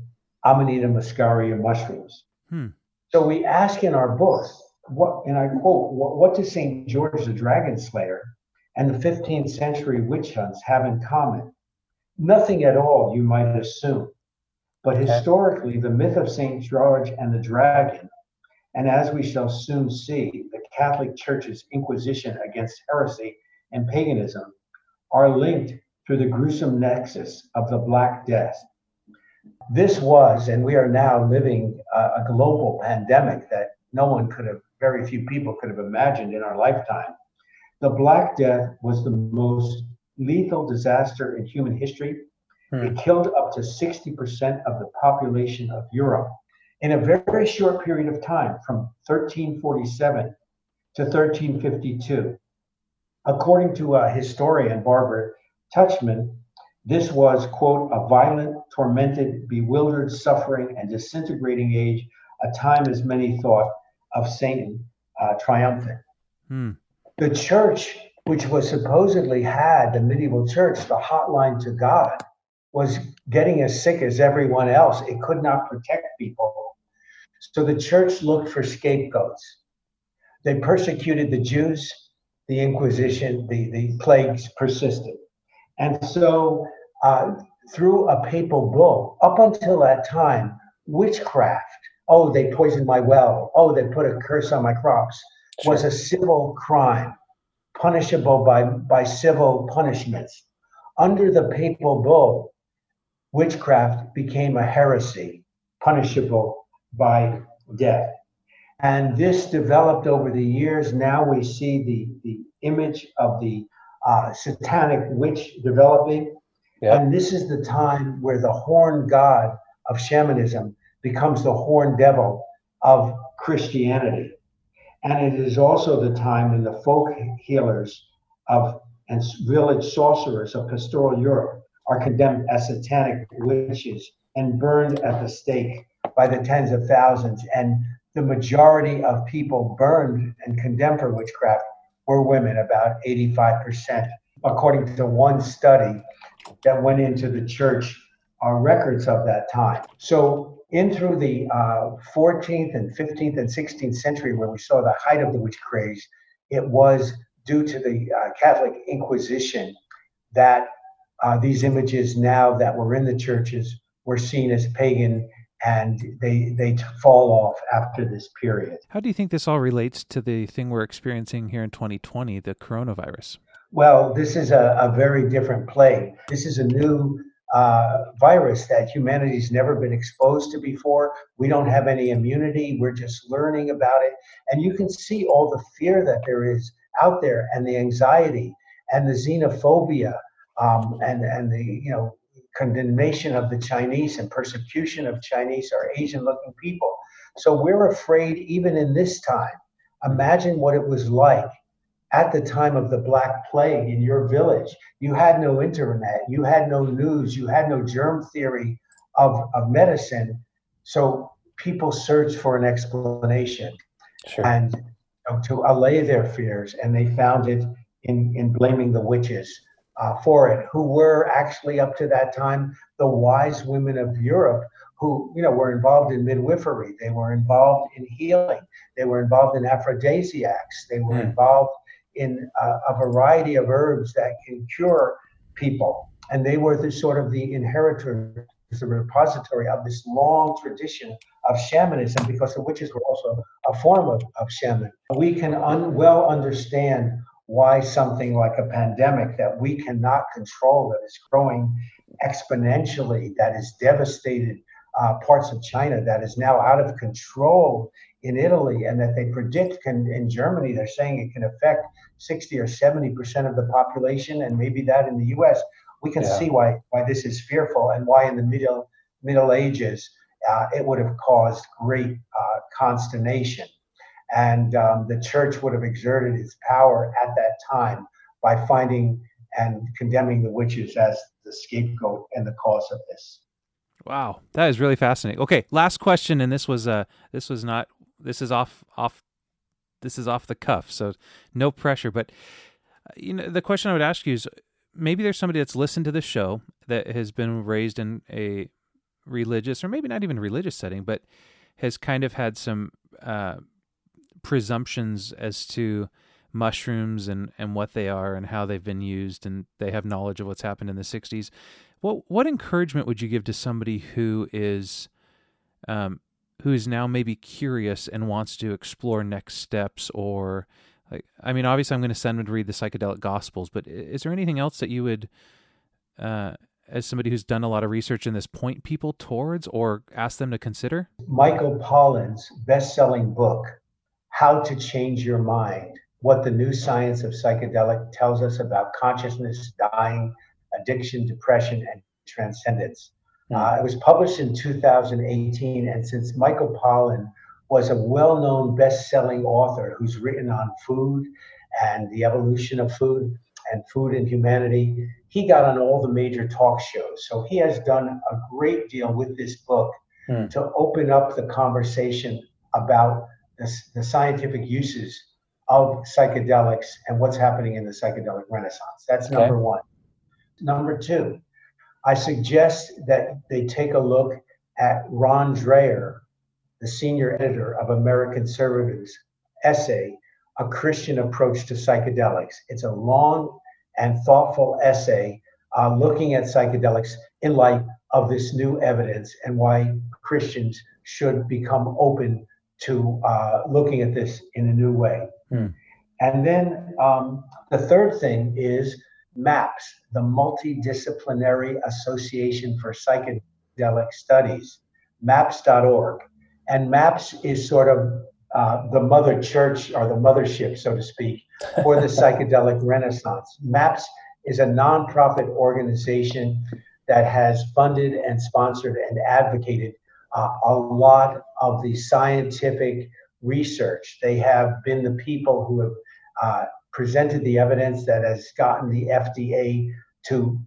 Amanita muscaria mushrooms. Hmm. So we ask in our book, what, and I quote, what, what does Saint George the Dragon Slayer and the fifteenth century witch hunts have in common? Nothing at all, you might assume. But historically, the myth of Saint George and the dragon, and as we shall soon see, the Catholic Church's inquisition against heresy and paganism, are linked through the gruesome nexus of the Black Death. This was, and we are now living a, a global pandemic that no one could have, very few people could have imagined in our lifetime. The Black Death was the most lethal disaster in human history. Hmm. It killed up to sixty percent of the population of Europe in a very short period of time, from thirteen forty-seven to thirteen fifty-two. According to a historian, Barbara Tuchman, this was, quote, a violent, tormented, bewildered, suffering, and disintegrating age, a time as many thought of Satan uh, triumphant. Hmm. The church, which was supposedly had, the medieval church, the hotline to God, was getting as sick as everyone else. It could not protect people. So the church looked for scapegoats. They persecuted the Jews, the Inquisition, the, the plagues persisted. And so uh, through a papal bull, up until that time, witchcraft, oh, they poisoned my well, oh, they put a curse on my crops, sure. was a civil crime, punishable by, by civil punishments. Under the papal bull, witchcraft became a heresy, punishable by death. And this developed over the years. Now we see the, the image of the Uh, satanic witch developing. Yep. And this is the time where the horn god of shamanism becomes the horn devil of Christianity. And it is also the time when the folk healers of and village sorcerers of pastoral Europe are condemned as satanic witches and burned at the stake by the tens of thousands. And the majority of people burned and condemned for witchcraft were women, about eighty-five percent, according to one study that went into the church uh, records of that time. So in through the uh, fourteenth and fifteenth and sixteenth century, where we saw the height of the witch craze, it was due to the uh, Catholic Inquisition that uh, these images now that were in the churches were seen as pagan, and they they fall off after this period. How do you think this all relates to the thing we're experiencing here in twenty twenty, the coronavirus? Well, this is a, a very different play. This is a new uh, virus that humanity's never been exposed to before. We don't have any immunity. We're just learning about it. And you can see all the fear that there is out there, and the anxiety and the xenophobia um, and, and the, you know, condemnation of the Chinese and persecution of Chinese or Asian-looking people. So we're afraid even in this time. Imagine what it was like at the time of the Black Plague in your village. You had no internet, you had no news, you had no germ theory of, of medicine. So people searched for an explanation, sure. and you know, to allay their fears, and they found it in, in blaming the witches uh, for it, who were actually up to that time the wise women of Europe, who, you know, were involved in midwifery, they were involved in healing, they were involved in aphrodisiacs, they were mm. involved in a, a variety of herbs that can cure people. And they were the sort of the inheritors, the repository of this long tradition of shamanism, because the witches were also a form of, of shaman. We can un, well understand why something like a pandemic that we cannot control, that is growing exponentially, that has devastated uh, parts of China, that is now out of control in Italy, and that they predict can, in Germany, they're saying it can affect sixty or seventy percent of the population, and maybe that in the U S. We can yeah. see why why this is fearful, and why in the Middle Middle Ages uh, it would have caused great uh, consternation. And um, the church would have exerted its power at that time by finding and condemning the witches as the scapegoat and the cause of this. Wow, that is really fascinating. Okay, last question, and this was uh, this was not. This is off, off, this is off the cuff, so no pressure. But you know, the question I would ask you is: maybe there's somebody that's listened to this show that has been raised in a religious, or maybe not even religious setting, but has kind of had some uh, presumptions as to mushrooms and, and what they are and how they've been used, and they have knowledge of what's happened in the sixties. What what encouragement would you give to somebody who is um, who is now maybe curious and wants to explore next steps? Or, like, I mean, obviously I'm going to send them to read the Psychedelic Gospels, but is there anything else that you would, uh, as somebody who's done a lot of research in this, point people towards or ask them to consider? Michael Pollan's best-selling book, How to Change Your Mind, What the New Science of Psychedelic Tells Us About Consciousness, Dying, Addiction, Depression, and Transcendence. Uh, it was published in two thousand eighteen, and since Michael Pollan was a well-known best-selling author who's written on food and the evolution of food and food and humanity, he got on all the major talk shows. So he has done a great deal with this book mm. to open up the conversation about this, the scientific uses of psychedelics and what's happening in the psychedelic renaissance. That's okay. Number one. Number two, I suggest that they take a look at Ron Dreher, the senior editor of American Conservative's essay, A Christian Approach to Psychedelics. It's a long and thoughtful essay uh, looking at psychedelics in light of this new evidence and why Christians should become open to uh, looking at this in a new way. Hmm. And then um, the third thing is MAPS, the Multidisciplinary Association for Psychedelic Studies, maps dot org. And MAPS is sort of uh, the mother church or the mothership, so to speak, for the psychedelic renaissance. MAPS is a nonprofit organization that has funded and sponsored and advocated uh, a lot of the scientific research. They have been the people who have uh, presented the evidence that has gotten the F D A to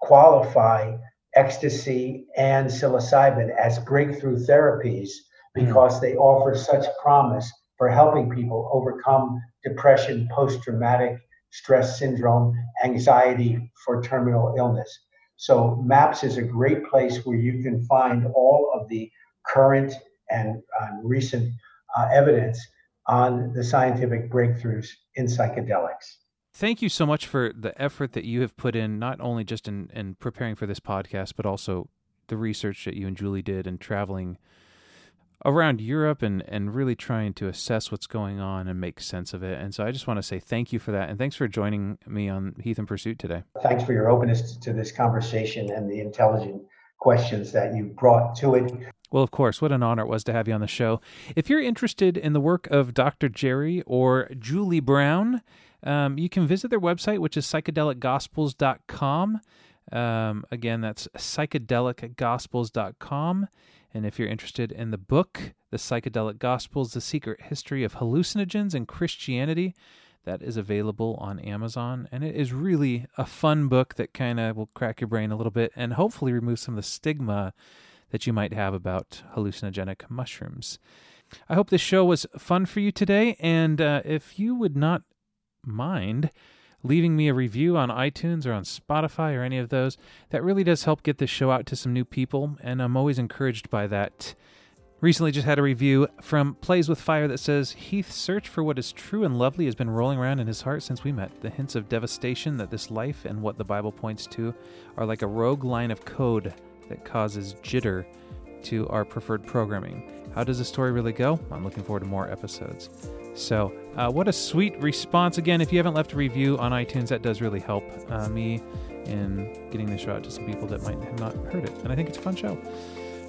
qualify ecstasy and psilocybin as breakthrough therapies, because mm. they offer such promise for helping people overcome depression, post-traumatic stress syndrome, anxiety for terminal illness. So MAPS is a great place where you can find all of the current and uh, recent uh, evidence on the scientific breakthroughs in psychedelics. Thank you so much for the effort that you have put in, not only just in, in preparing for this podcast, but also the research that you and Julie did and traveling around Europe and, and really trying to assess what's going on and make sense of it. And so I just want to say thank you for that. And thanks for joining me on Heath in Pursuit today. Thanks for your openness to this conversation and the intelligent questions that you brought to it. Well, of course, what an honor it was to have you on the show. If you're interested in the work of Doctor Jerry or Julie Brown, um, you can visit their website, which is psychedelic gospels dot com. Um, again, that's psychedelic gospels dot com. And if you're interested in the book, The Psychedelic Gospels, The Secret History of Hallucinogens and Christianity, that is available on Amazon. And it is really a fun book that kind of will crack your brain a little bit and hopefully remove some of the stigma that you might have about hallucinogenic mushrooms. I hope this show was fun for you today. And uh, if you would not mind leaving me a review on iTunes or on Spotify or any of those, that really does help get this show out to some new people, and I'm always encouraged by that. Recently just had a review from Plays With Fire that says, Heath's search for what is true and lovely has been rolling around in his heart since we met. The hints of devastation that this life and what the Bible points to are like a rogue line of code that causes jitter to our preferred programming. How does the story really go? I'm looking forward to more episodes. So uh, what a sweet response. Again, if you haven't left a review on iTunes, that does really help uh, me in getting this show out to some people that might have not heard it. And I think it's a fun show.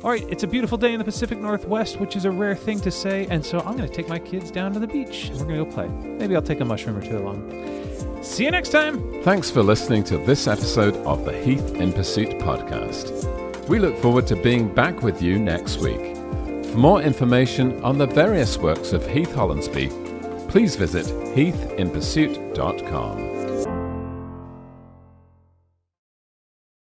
All right, it's a beautiful day in the Pacific Northwest, which is a rare thing to say. And so I'm going to take my kids down to the beach and we're going to go play. Maybe I'll take a mushroom or two along. See you next time. Thanks for listening to this episode of the Heath in Pursuit podcast. We look forward to being back with you next week. For more information on the various works of Heath Hollansby, please visit heath in pursuit dot com.